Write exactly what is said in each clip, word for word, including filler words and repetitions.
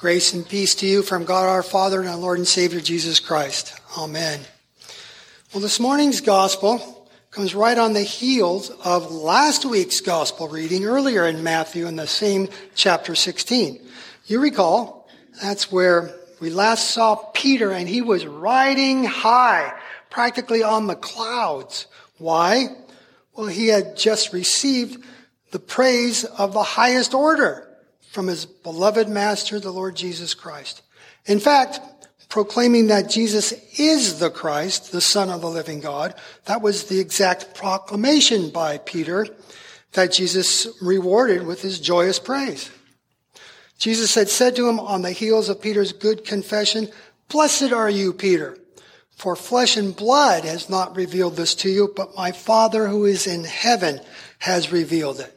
Grace and peace to you from God our Father and our Lord and Savior Jesus Christ. Amen. Well, this morning's gospel comes right on the heels of last week's gospel reading earlier in Matthew in the same chapter sixteen. You recall, that's where we last saw Peter, and he was riding high, practically on the clouds. Why? Well, he had just received the praise of the highest order from his beloved master, the Lord Jesus Christ. In fact, proclaiming that Jesus is the Christ, the Son of the living God, that was the exact proclamation by Peter that Jesus rewarded with his joyous praise. Jesus had said to him on the heels of Peter's good confession, "Blessed are you, Peter, for flesh and blood has not revealed this to you, but my Father who is in heaven has revealed it."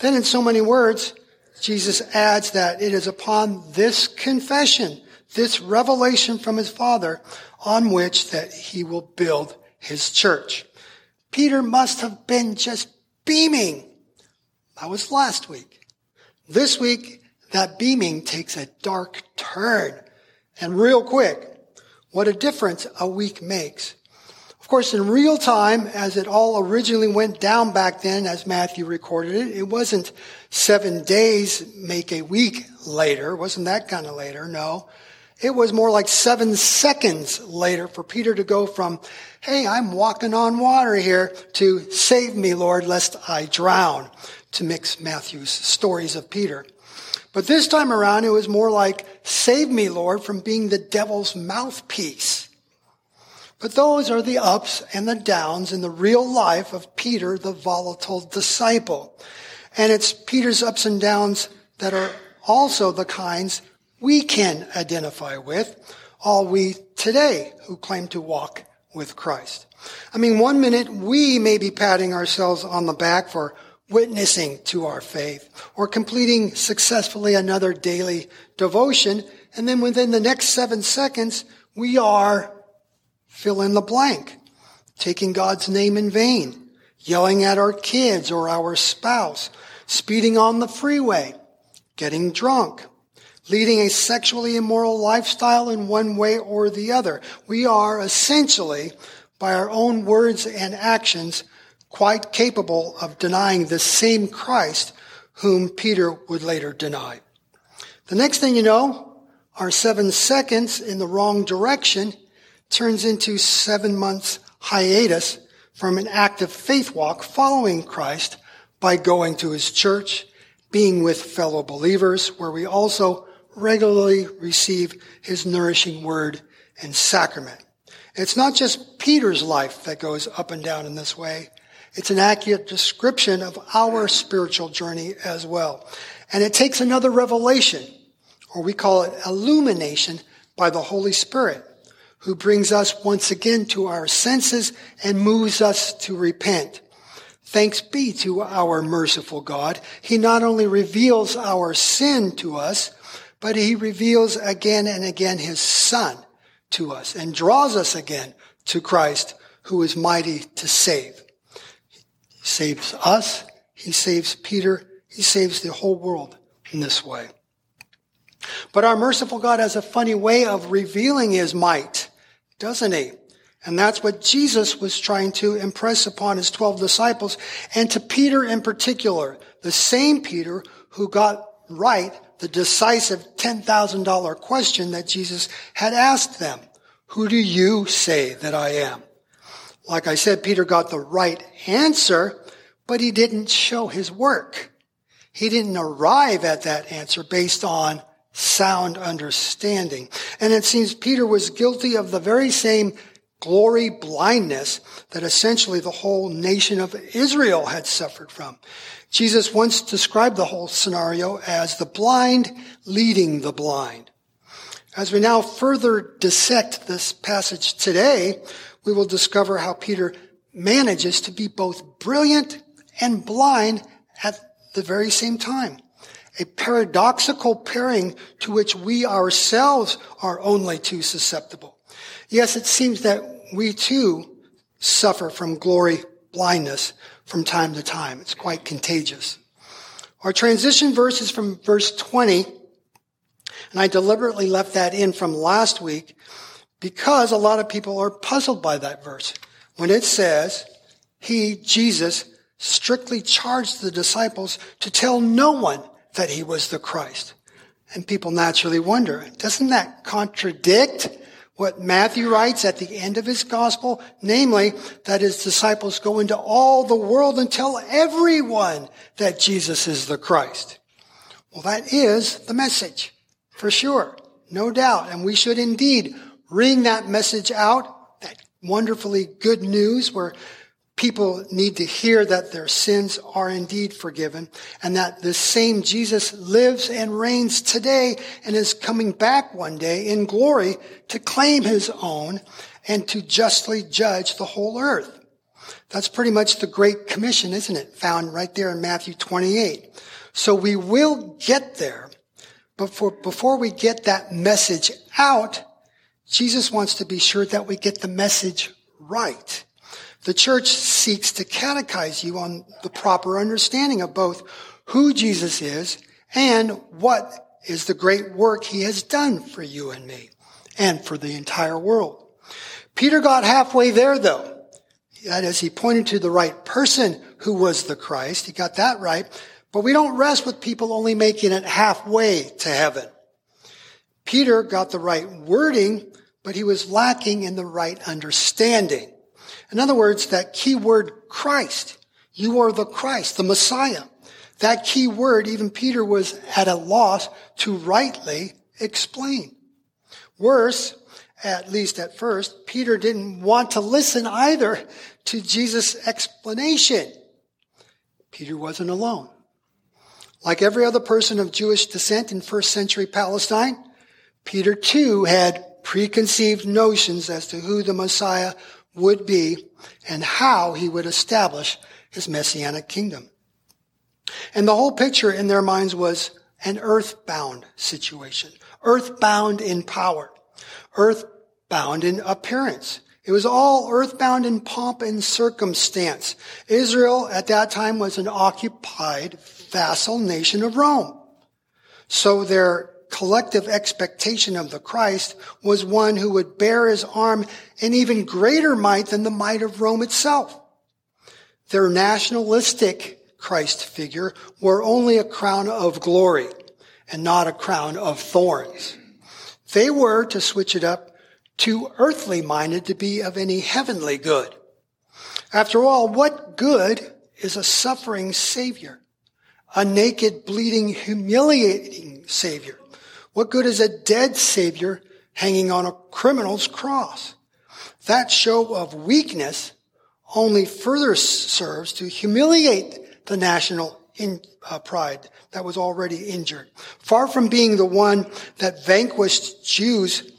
Then in so many words, Jesus adds that it is upon this confession, this revelation from his Father, on which that he will build his church. Peter must have been just beaming. That was last week. This week, that beaming takes a dark turn. And real quick, what a difference a week makes. Of course, in real time, as it all originally went down back then, as Matthew recorded it, it wasn't seven days make a week later. It wasn't that kind of later, no. It was more like seven seconds later for Peter to go from, "Hey, I'm walking on water here," to "Save me, Lord, lest I drown," to mix Matthew's stories of Peter. But this time around, it was more like, "Save me, Lord, from being the devil's mouthpiece." But those are the ups and the downs in the real life of Peter, the volatile disciple. And it's Peter's ups and downs that are also the kinds we can identify with, all we today who claim to walk with Christ. I mean, one minute we may be patting ourselves on the back for witnessing to our faith or completing successfully another daily devotion, and then within the next seven seconds, we are fill in the blank, taking God's name in vain, yelling at our kids or our spouse, speeding on the freeway, getting drunk, leading a sexually immoral lifestyle in one way or the other. We are essentially, by our own words and actions, quite capable of denying the same Christ whom Peter would later deny. The next thing you know, our seven seconds in the wrong direction turns into seven months hiatus from an active faith walk following Christ by going to his church, being with fellow believers, where we also regularly receive his nourishing word and sacrament. It's not just Peter's life that goes up and down in this way. It's an accurate description of our spiritual journey as well. And it takes another revelation, or we call it illumination, by the Holy Spirit, who brings us once again to our senses and moves us to repent. Thanks be to our merciful God. He not only reveals our sin to us, but he reveals again and again his Son to us and draws us again to Christ, who is mighty to save. He saves us. He saves Peter. He saves the whole world in this way. But our merciful God has a funny way of revealing his might, doesn't he? And that's what Jesus was trying to impress upon his twelve disciples, and to Peter in particular, the same Peter who got right the decisive ten thousand dollars question that Jesus had asked them: "Who do you say that I am?" Like I said, Peter got the right answer, but he didn't show his work. He didn't arrive at that answer based on sound understanding. And it seems Peter was guilty of the very same glory blindness that essentially the whole nation of Israel had suffered from. Jesus once described the whole scenario as the blind leading the blind. As we now further dissect this passage today, we will discover how Peter manages to be both brilliant and blind at the very same time, a paradoxical pairing to which we ourselves are only too susceptible. Yes, it seems that we too suffer from glory blindness from time to time. It's quite contagious. Our transition verse is from verse twenty, And I deliberately left that in from last week because a lot of people are puzzled by that verse. When it says, he, Jesus, strictly charged the disciples to tell no one that he was the Christ. And people naturally wonder, doesn't that contradict what Matthew writes at the end of his gospel? Namely, that his disciples go into all the world and tell everyone that Jesus is the Christ. Well, that is the message, for sure, no doubt. And we should indeed ring that message out, that wonderfully good news where people need to hear that their sins are indeed forgiven and that this same Jesus lives and reigns today and is coming back one day in glory to claim his own and to justly judge the whole earth. That's pretty much the Great Commission, isn't it? Found right there in Matthew twenty-eight. So we will get there, but for, before we get that message out, Jesus wants to be sure that we get the message right. The church seeks to catechize you on the proper understanding of both who Jesus is and what is the great work he has done for you and me and for the entire world. Peter got halfway there, though. That is, he pointed to the right person who was the Christ. He got that right. But we don't rest with people only making it halfway to heaven. Peter got the right wording, but he was lacking in the right understanding. In other words, that key word Christ, you are the Christ, the Messiah. That key word, even Peter was at a loss to rightly explain. Worse, at least at first, Peter didn't want to listen either to Jesus' explanation. Peter wasn't alone. Like every other person of Jewish descent in first century Palestine, Peter too had preconceived notions as to who the Messiah would be and how he would establish his messianic kingdom. And the whole picture in their minds was an earthbound situation, earthbound in power, earthbound in appearance. It was all earthbound in pomp and circumstance. Israel at that time was an occupied vassal nation of Rome. So their collective expectation of the Christ was one who would bear his arm in even greater might than the might of Rome itself. Their nationalistic Christ figure wore only a crown of glory and not a crown of thorns. They were, to switch it up, too earthly minded to be of any heavenly good. After all, what good is a suffering Savior? A naked, bleeding, humiliating Savior? What good is a dead Savior hanging on a criminal's cross? That show of weakness only further serves to humiliate the national in, uh, pride that was already injured. Far from being the one that vanquished Jews,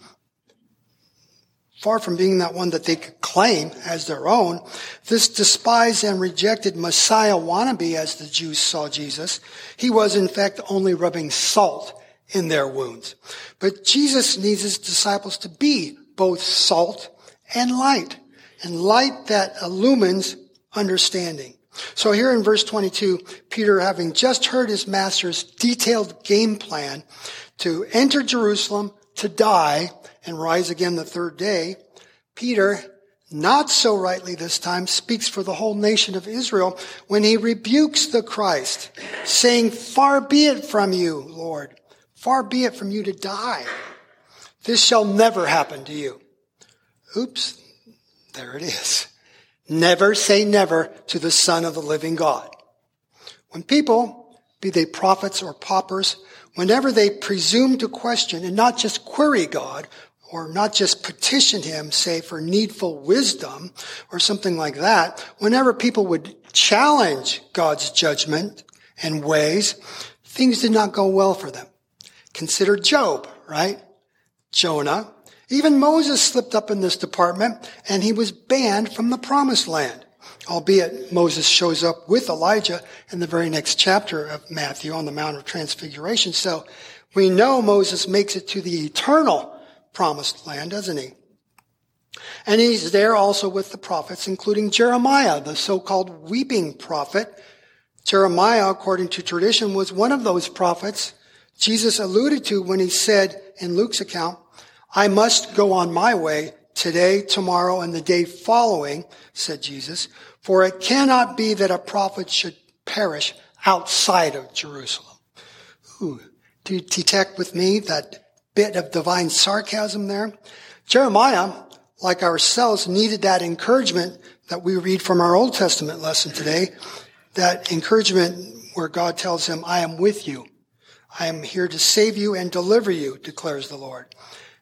far from being that one that they could claim as their own, this despised and rejected Messiah wannabe, as the Jews saw Jesus, he was in fact only rubbing salt in their wounds. But Jesus needs his disciples to be both salt and light, and light that illumines understanding. So here in verse twenty-two, Peter, having just heard his master's detailed game plan to enter Jerusalem, to die, and rise again the third day, Peter, not so rightly this time, speaks for the whole nation of Israel when he rebukes the Christ, saying, "Far be it from you, Lord. Far be it from you to die. This shall never happen to you." Oops, there it is. Never say never to the Son of the living God. When people, be they prophets or paupers, whenever they presume to question and not just query God or not just petition him, say, for needful wisdom or something like that, whenever people would challenge God's judgment and ways, things did not go well for them. Consider Job, right? Jonah. Even Moses slipped up in this department, and he was banned from the promised land. Albeit Moses shows up with Elijah in the very next chapter of Matthew on the Mount of Transfiguration. So we know Moses makes it to the eternal promised land, doesn't he? And he's there also with the prophets, including Jeremiah, the so-called weeping prophet. Jeremiah, according to tradition, was one of those prophets Jesus alluded to when he said in Luke's account, I must go on my way today, tomorrow, and the day following, said Jesus, for it cannot be that a prophet should perish outside of Jerusalem. Ooh, do you detect with me that bit of divine sarcasm there? Jeremiah, like ourselves, needed that encouragement that we read from our Old Testament lesson today, that encouragement where God tells him, I am with you. I am here to save you and deliver you, declares the Lord.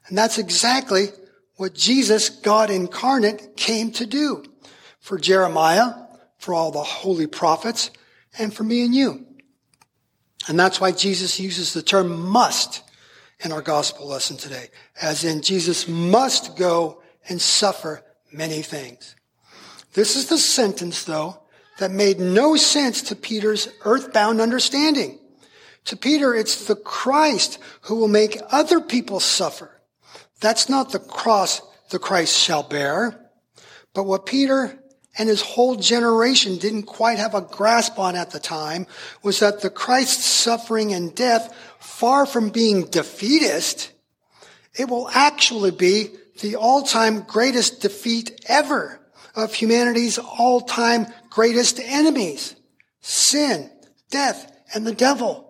And that's exactly what Jesus, God incarnate, came to do for Jeremiah, for all the holy prophets, and for me and you. And that's why Jesus uses the term must in our gospel lesson today, as in Jesus must go and suffer many things. This is the sentence, though, that made no sense to Peter's earthbound understanding. To Peter, it's the Christ who will make other people suffer. That's not the cross the Christ shall bear. But what Peter and his whole generation didn't quite have a grasp on at the time was that the Christ's suffering and death, far from being defeatist, it will actually be the all-time greatest defeat ever of humanity's all-time greatest enemies, sin, death, and the devil.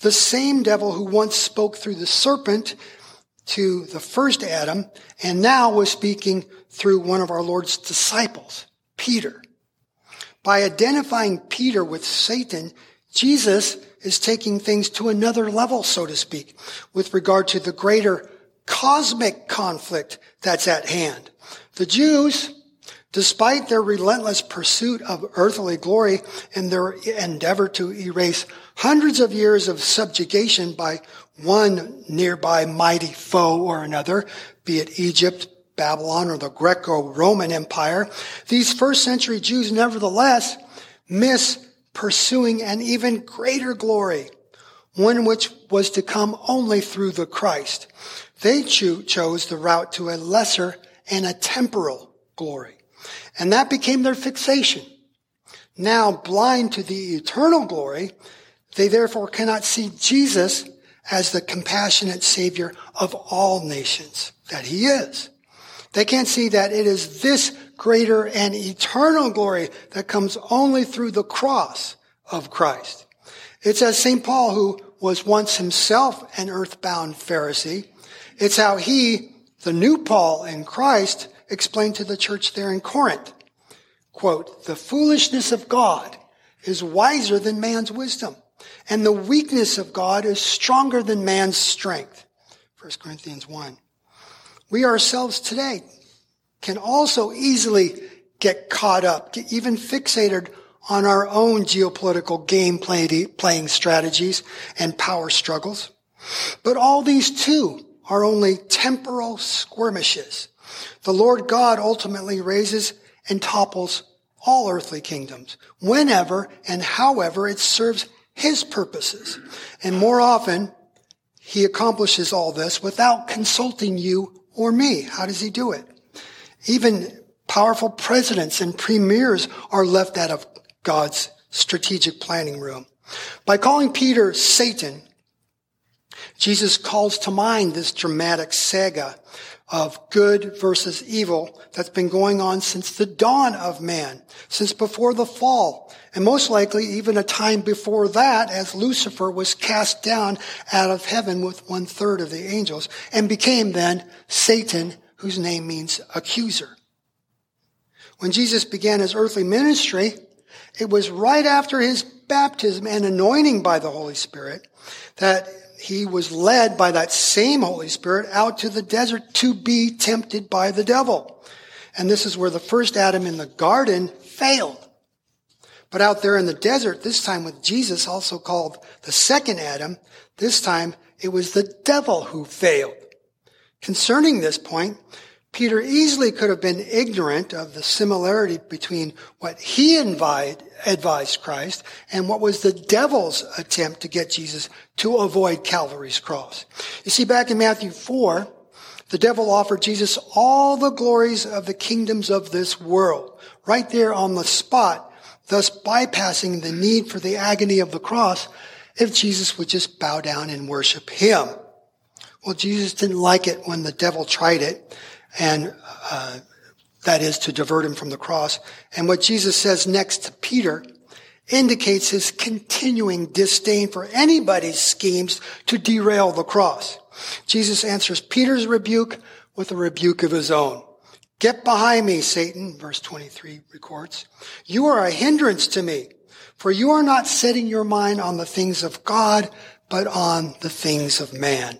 The same devil who once spoke through the serpent to the first Adam and now was speaking through one of our Lord's disciples, Peter. By identifying Peter with Satan, Jesus is taking things to another level, so to speak, with regard to the greater cosmic conflict that's at hand. The Jews, despite their relentless pursuit of earthly glory and their endeavor to erase hundreds of years of subjugation by one nearby mighty foe or another, be it Egypt, Babylon, or the Greco-Roman Empire, these first century Jews nevertheless miss pursuing an even greater glory, one which was to come only through the Christ. They cho- chose the route to a lesser and a temporal glory. And that became their fixation. Now blind to the eternal glory, they therefore cannot see Jesus as the compassionate Savior of all nations that he is. They can't see that it is this greater and eternal glory that comes only through the cross of Christ. It's as Saint Paul, who was once himself an earthbound Pharisee, it's how he, the new Paul in Christ, explained to the church there in Corinth, quote, the foolishness of God is wiser than man's wisdom, and the weakness of God is stronger than man's strength. First Corinthians one. We ourselves today can also easily get caught up, get even fixated on our own geopolitical game playing strategies and power struggles. But all these too are only temporal skirmishes. The Lord God ultimately raises and topples all earthly kingdoms whenever and however it serves his purposes. And more often, he accomplishes all this without consulting you or me. How does he do it? Even powerful presidents and premiers are left out of God's strategic planning room. By calling Peter Satan, Jesus calls to mind this dramatic saga of good versus evil that's been going on since the dawn of man, since before the fall, and most likely even a time before that, as Lucifer was cast down out of heaven with one third of the angels and became then Satan, whose name means accuser. When Jesus began his earthly ministry, it was right after his baptism and anointing by the Holy Spirit that he was led by that same Holy Spirit out to the desert to be tempted by the devil. And this is where the first Adam in the garden failed. But out there in the desert, this time with Jesus, also called the second Adam, this time it was the devil who failed. Concerning this point, Peter easily could have been ignorant of the similarity between what he advised Christ and what was the devil's attempt to get Jesus to avoid Calvary's cross. You see, back in Matthew four, the devil offered Jesus all the glories of the kingdoms of this world, right there on the spot, thus bypassing the need for the agony of the cross if Jesus would just bow down and worship him. Well, Jesus didn't like it when the devil tried it, and uh, that is to divert him from the cross. And what Jesus says next to Peter indicates his continuing disdain for anybody's schemes to derail the cross. Jesus answers Peter's rebuke with a rebuke of his own. Get behind me, Satan, verse twenty-three records. You are a hindrance to me, for you are not setting your mind on the things of God, but on the things of man,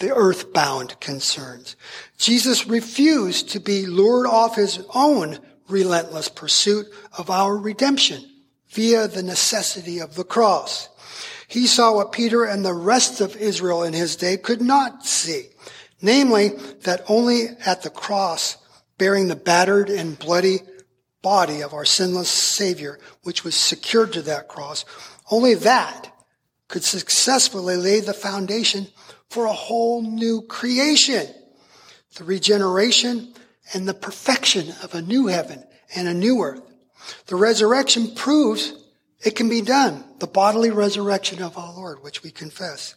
the earthbound concerns. Jesus refused to be lured off his own relentless pursuit of our redemption via the necessity of the cross. He saw what Peter and the rest of Israel in his day could not see, namely that only at the cross, bearing the battered and bloody body of our sinless Savior, which was secured to that cross, only that could successfully lay the foundation for a whole new creation, the regeneration and the perfection of a new heaven and a new earth. The resurrection proves it can be done, the bodily resurrection of our Lord, which we confess.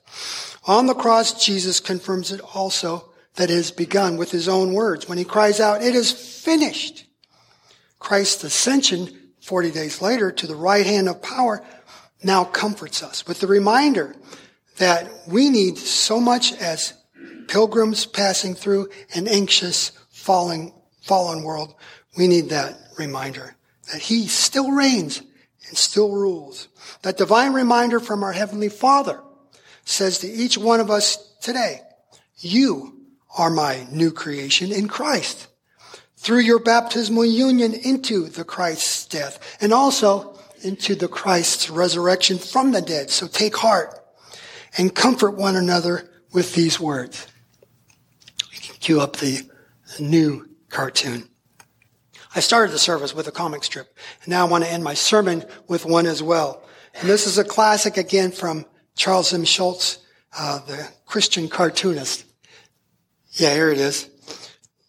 On the cross, Jesus confirms it also that it is begun with his own words when he cries out, it is finished. Christ's ascension forty days later to the right hand of power now comforts us with the reminder that we need so much as pilgrims passing through an anxious, falling, fallen world. We need that reminder that he still reigns and still rules. That divine reminder from our Heavenly Father says to each one of us today, you are my new creation in Christ through your baptismal union into the Christ's death and also into the Christ's resurrection from the dead. So take heart and comfort one another with these words. You can cue up the new cartoon. I started the service with a comic strip, and now I want to end my sermon with one as well. And this is a classic again from Charles M. Schultz, uh, the Christian cartoonist. Yeah, here it is.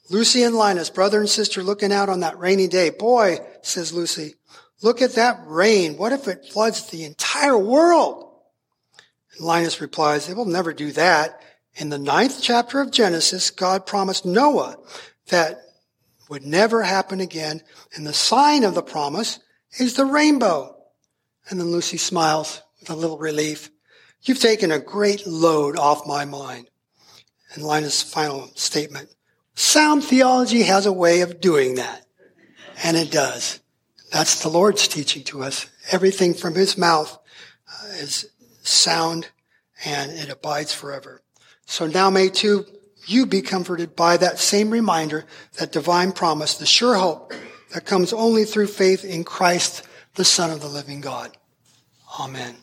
Lucy and Linus, brother and sister, looking out on that rainy day. Boy, says Lucy, look at that rain. What if it floods the entire world? And Linus replies, it will never do that. In the ninth chapter of Genesis, God promised Noah that would never happen again. And the sign of the promise is the rainbow. And then Lucy smiles with a little relief. You've taken a great load off my mind. And Linus' final statement, sound theology has a way of doing that. And it does. That's the Lord's teaching to us. Everything from his mouth uh, is sound, and it abides forever. So now may too you be comforted by that same reminder, that divine promise, the sure hope that comes only through faith in Christ, the Son of the living God. Amen.